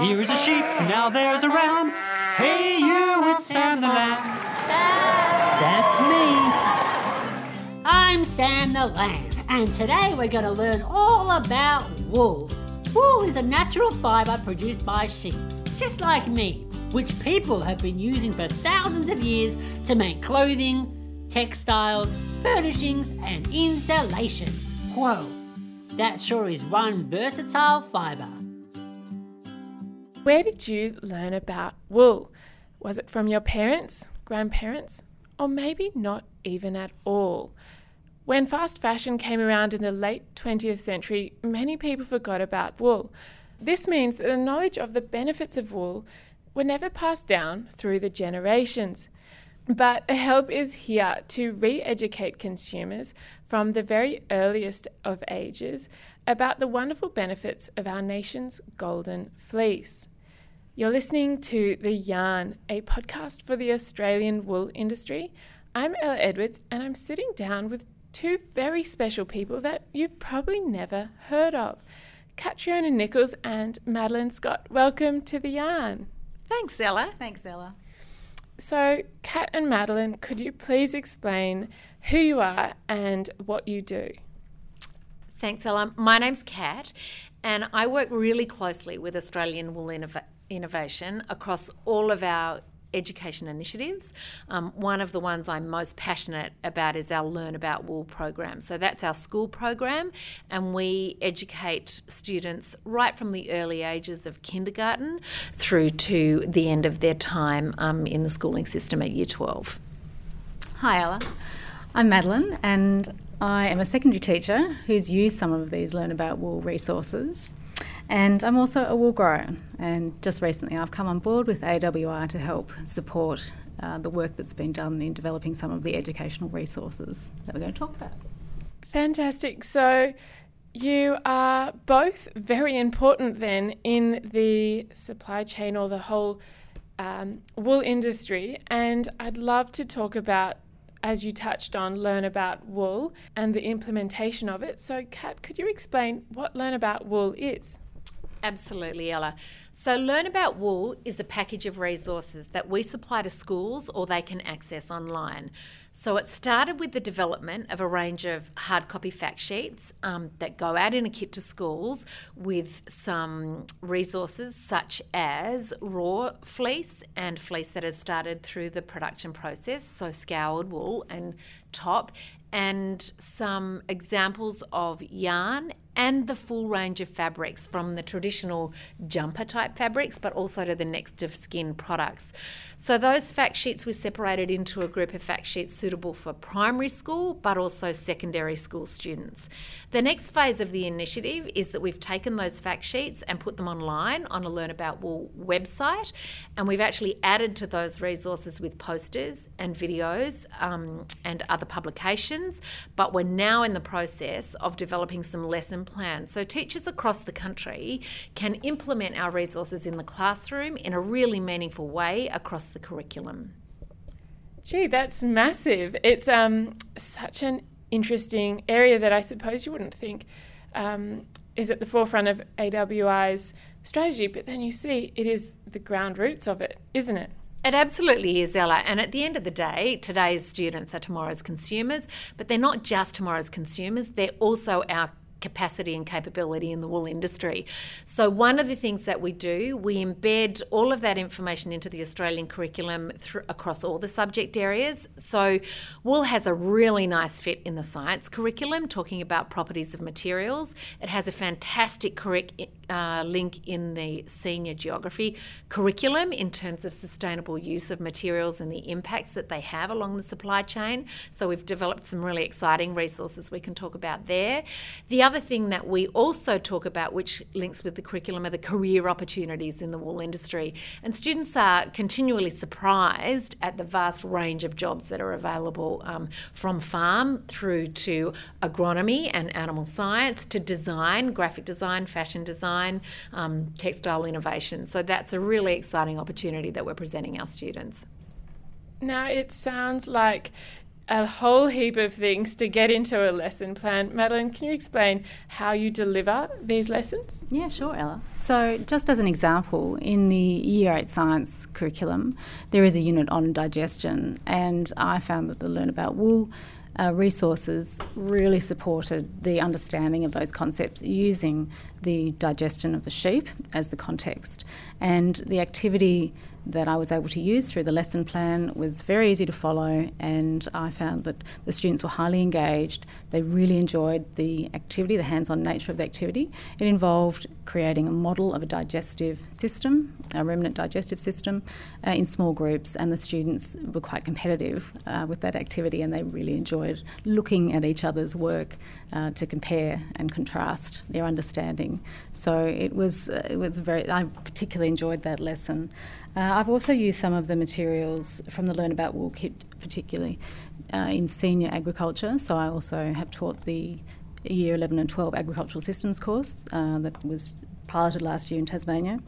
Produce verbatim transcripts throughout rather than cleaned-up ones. Here's a sheep, and now there's a ram. Hey you, it's Sam the Lamb. That's me. I'm Sam the Lamb, and today we're going to learn all about wool. Wool is a natural fibre produced by sheep, just like me, which people have been using for thousands of years to make clothing, textiles, furnishings and insulation. Whoa, that sure is one versatile fibre. Where did you learn about wool? Was it from your parents, grandparents, or maybe not even at all? When fast fashion came around in the late twentieth century, many people forgot about wool. This means that the knowledge of the benefits of wool were never passed down through the generations. But help is here to re-educate consumers from the very earliest of ages about the wonderful benefits of our nation's golden fleece. You're listening to The Yarn, a podcast for the Australian wool industry. I'm Ella Edwards and I'm sitting down with two very special people that you've probably never heard of, Catriona Nichols and Madeline Scott. Welcome to The Yarn. Thanks, Ella. Thanks, Ella. So, Cat and Madeline, could you please explain who you are and what you do? Thanks, Ella. My name's Cat, and I work really closely with Australian Wool Innov- Innovation across all of our education initiatives. Um, one of the ones I'm most passionate about is our Learn About Wool program. So that's our school program, and we educate students right from the early ages of kindergarten through to the end of their time um, in the schooling system at year twelve. Hi Ella, I'm Madeline and I am a secondary teacher who's used some of these Learn About Wool resources. And I'm also a wool grower, and just recently I've come on board with A W R to help support uh, the work that's been done in developing some of the educational resources that we're going to talk about. Fantastic. So you are both very important then in the supply chain or the whole um, wool industry, and I'd love to talk about, as you touched on, Learn About Wool and the implementation of it. So Kat, could you explain what Learn About Wool is? Absolutely, Ella. So Learn About Wool is the package of resources that we supply to schools or they can access online. So it started with the development of a range of hard copy fact sheets um, that go out in a kit to schools with some resources such as raw fleece and fleece that has started through the production process, so scoured wool and top, and some examples of yarn and the full range of fabrics from the traditional jumper type fabrics but also to the next of skin products. So those fact sheets were separated into a group of fact sheets suitable for primary school but also secondary school students. The next phase of the initiative is that we've taken those fact sheets and put them online on a Learn About Wool website, and we've actually added to those resources with posters and videos um, and other publications, but we're now in the process of developing some lesson plan. So teachers across the country can implement our resources in the classroom in a really meaningful way across the curriculum. Gee, that's massive. It's um, such an interesting area that I suppose you wouldn't think um, is at the forefront of A W I's strategy, but then you see it is the ground roots of it, isn't it? It absolutely is, Ella, and at the end of the day, today's students are tomorrow's consumers, but they're not just tomorrow's consumers, they're also our capacity and capability in the wool industry. So one of the things that we do, we embed all of that information into the Australian curriculum th- across all the subject areas. So wool has a really nice fit in the science curriculum, talking about properties of materials. It has a fantastic curric- uh, link in the senior geography curriculum in terms of sustainable use of materials and the impacts that they have along the supply chain. So we've developed some really exciting resources we can talk about there. The other Another thing that we also talk about, which links with the curriculum, are the career opportunities in the wool industry. And students are continually surprised at the vast range of jobs that are available, um, from farm through to agronomy and animal science to design, graphic design, fashion design, um, textile innovation. So that's a really exciting opportunity that we're presenting our students. Now it sounds like a whole heap of things to get into a lesson plan. Madeline, can you explain how you deliver these lessons? Yeah, sure, Ella. So just as an example, in the Year eight Science curriculum, there is a unit on digestion, and I found that the Learn About Wool Uh, resources really supported the understanding of those concepts using the digestion of the sheep as the context. And the activity that I was able to use through the lesson plan was very easy to follow, and I found that the students were highly engaged. They really enjoyed the activity, the hands-on nature of the activity. It involved creating a model of a digestive system, a remnant digestive system, uh, in small groups, and the students were quite competitive uh, with that activity, and they really enjoyed looking at each other's work uh, to compare and contrast their understanding. So it was uh, it was very. I particularly enjoyed that lesson. Uh, I've also used some of the materials from the Learn About Wool kit, particularly uh, in senior agriculture. So I also have taught the Year eleven and twelve agricultural systems course uh, that was piloted last year in Tasmania.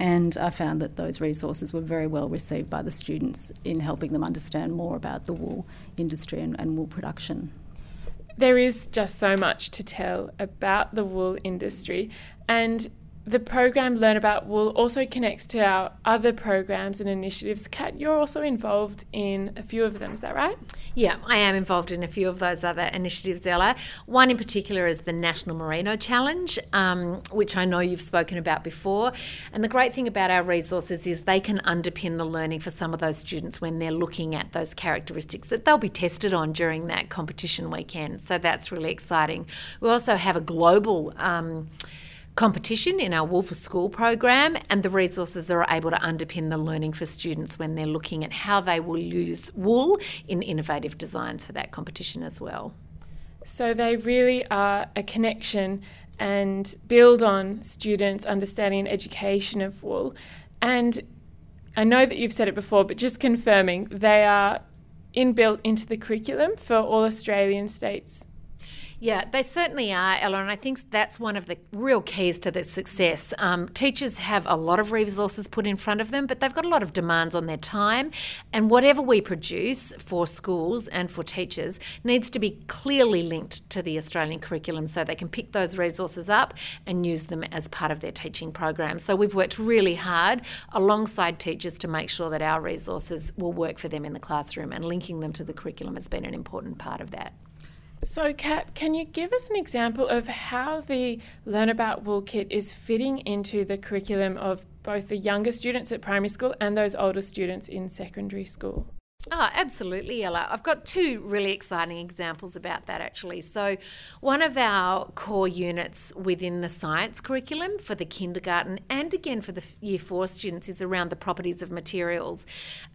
And I found that those resources were very well received by the students in helping them understand more about the wool industry and, and wool production. There is just so much to tell about the wool industry, and the program Learn About Wool also connects to our other programs and initiatives. Kat, you're also involved in a few of them, is that right? Yeah, I am involved in a few of those other initiatives, Ella. One in particular is the National Merino Challenge, um, which I know you've spoken about before. And the great thing about our resources is they can underpin the learning for some of those students when they're looking at those characteristics that they'll be tested on during that competition weekend. So that's really exciting. We also have a global um competition in our Wool for School program, and the resources are able to underpin the learning for students when they're looking at how they will use wool in innovative designs for that competition as well. So they really are a connection and build on students' understanding and education of wool. And I know that you've said it before, but just confirming, they are inbuilt into the curriculum for all Australian states. Yeah, they certainly are, Ella, and I think that's one of the real keys to the success. Um, teachers have a lot of resources put in front of them, but they've got a lot of demands on their time, and whatever we produce for schools and for teachers needs to be clearly linked to the Australian curriculum so they can pick those resources up and use them as part of their teaching program. So we've worked really hard alongside teachers to make sure that our resources will work for them in the classroom, and linking them to the curriculum has been an important part of that. So, Kat, can you give us an example of how the Learn About Wool kit is fitting into the curriculum of both the younger students at primary school and those older students in secondary school? Oh, absolutely, Ella. I've got two really exciting examples about that, actually. So one of our core units within the science curriculum for the kindergarten, and again for the year four students, is around the properties of materials.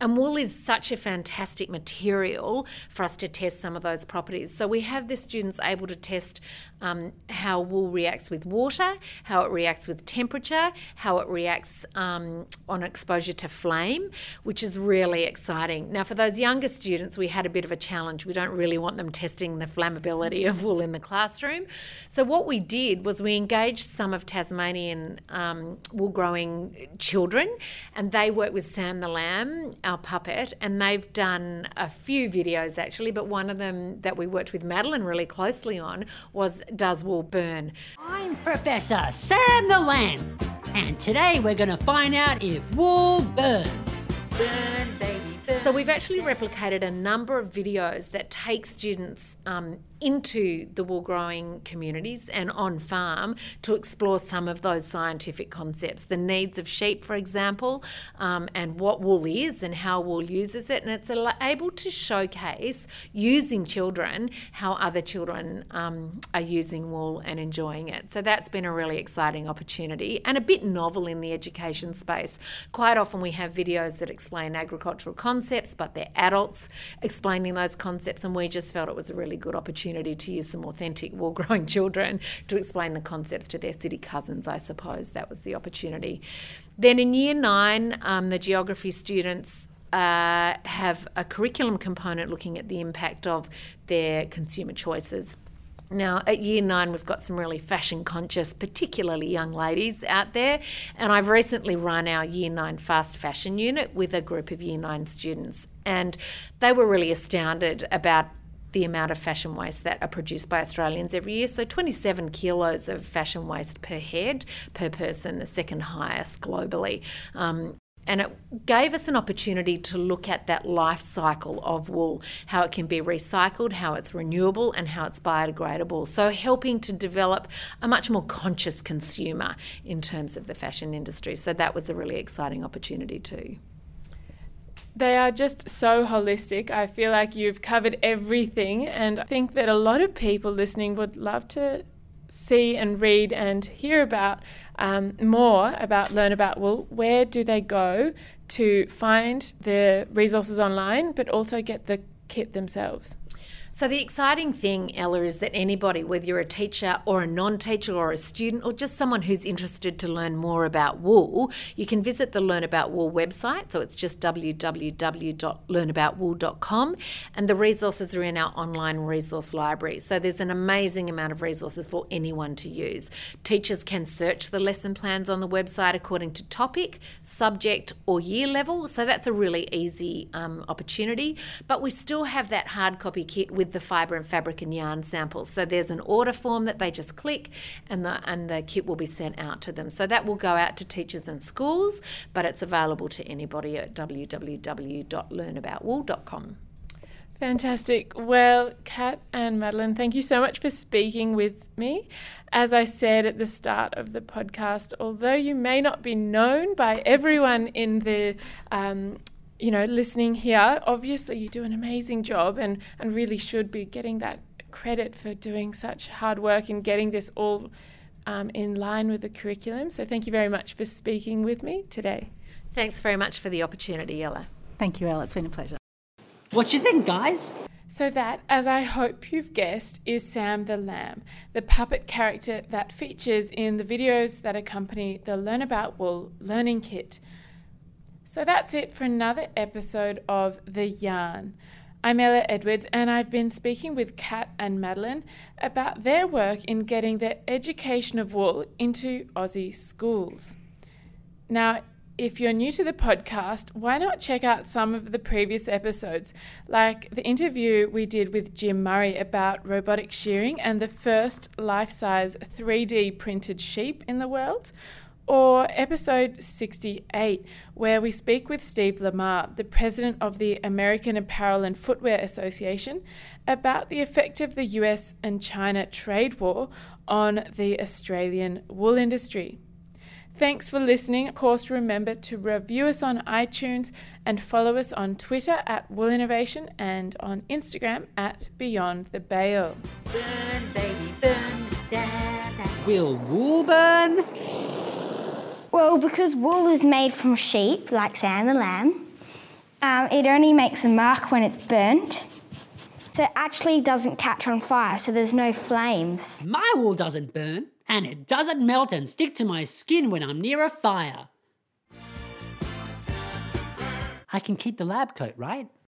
And wool is such a fantastic material for us to test some of those properties. So we have the students able to test um, how wool reacts with water, how it reacts with temperature, how it reacts um, on exposure to flame, which is really exciting. Now, for For those younger students, we had a bit of a challenge. We don't really want them testing the flammability of wool in the classroom. So what we did was we engaged some of Tasmanian um, wool growing children, and they work with Sam the Lamb, our puppet, and they've done a few videos actually, but one of them that we worked with Madeline really closely on was Does Wool Burn? I'm Professor Sam the Lamb, and today we're going to find out if wool burns. Burn, baby. So we've actually replicated a number of videos that take students um, into the wool growing communities and on farm to explore some of those scientific concepts, the needs of sheep, for example, um, and what wool is and how wool uses it. And it's able to showcase, using children, how other children um, are using wool and enjoying it. So that's been a really exciting opportunity and a bit novel in the education space. Quite often we have videos that explain agricultural concepts, but they're adults explaining those concepts, and we just felt it was a really good opportunity to use some authentic wool-growing children to explain the concepts to their city cousins, I suppose. That was the opportunity. Then in Year nine, um, the geography students uh, have a curriculum component looking at the impact of their consumer choices. Now, at year nine, we've got some really fashion conscious, particularly young ladies out there. And I've recently run our year nine fast fashion unit with a group of year nine students. And they were really astounded about the amount of fashion waste that are produced by Australians every year. So twenty-seven kilos of fashion waste per head, per person, the second highest globally. Um, And it gave us an opportunity to look at that life cycle of wool, how it can be recycled, how it's renewable, and how it's biodegradable. So helping to develop a much more conscious consumer in terms of the fashion industry. So that was a really exciting opportunity too. They are just so holistic. I feel like you've covered everything, and I think that a lot of people listening would love to see and read and hear about um, more about Learn About Wool. Where do they go to find the resources online, but also get the kit themselves? So the exciting thing, Ella, is that anybody, whether you're a teacher or a non-teacher or a student or just someone who's interested to learn more about wool, you can visit the Learn About Wool website. So it's just w w w dot learn about wool dot com, and the resources are in our online resource library. So there's an amazing amount of resources for anyone to use. Teachers can search the lesson plans on the website according to topic, subject or year level. So that's a really easy um, opportunity. But we still have that hard copy kit with with the fibre and fabric and yarn samples. So there's an order form that they just click, and the and the kit will be sent out to them. So that will go out to teachers and schools, but it's available to anybody at w w w dot learn about wool dot com. Fantastic. Well, Kat and Madeline, thank you so much for speaking with me. As I said at the start of the podcast, although you may not be known by everyone in the um you know, listening here, obviously you do an amazing job and, and really should be getting that credit for doing such hard work and getting this all um, in line with the curriculum. So thank you very much for speaking with me today. Thanks very much for the opportunity, Ella. Thank you, Ella. It's been a pleasure. What do you think, guys? So that, as I hope you've guessed, is Sam the Lamb, the puppet character that features in the videos that accompany the Learn About Wool learning kit. So that's it for another episode of The Yarn. I'm Ella Edwards, and I've been speaking with Kat and Madeline about their work in getting the education of wool into Aussie schools. Now, if you're new to the podcast, why not check out some of the previous episodes, like the interview we did with Jim Murray about robotic shearing and the first life-size three D printed sheep in the world, or episode sixty-eight, where we speak with Steve Lamar, the president of the American Apparel and Footwear Association, about the effect of the U S and China trade war on the Australian wool industry. Thanks for listening. Of course, remember to review us on iTunes and follow us on Twitter at Wool Innovation and on Instagram at Beyond the Bale. Burn, baby, burn, da, da. Will wool burn? Well, because wool is made from sheep, like Sam the Lamb, um, it only makes a mark when it's burnt. So it actually doesn't catch on fire, so there's no flames. My wool doesn't burn, and it doesn't melt and stick to my skin when I'm near a fire. I can keep the lab coat, right?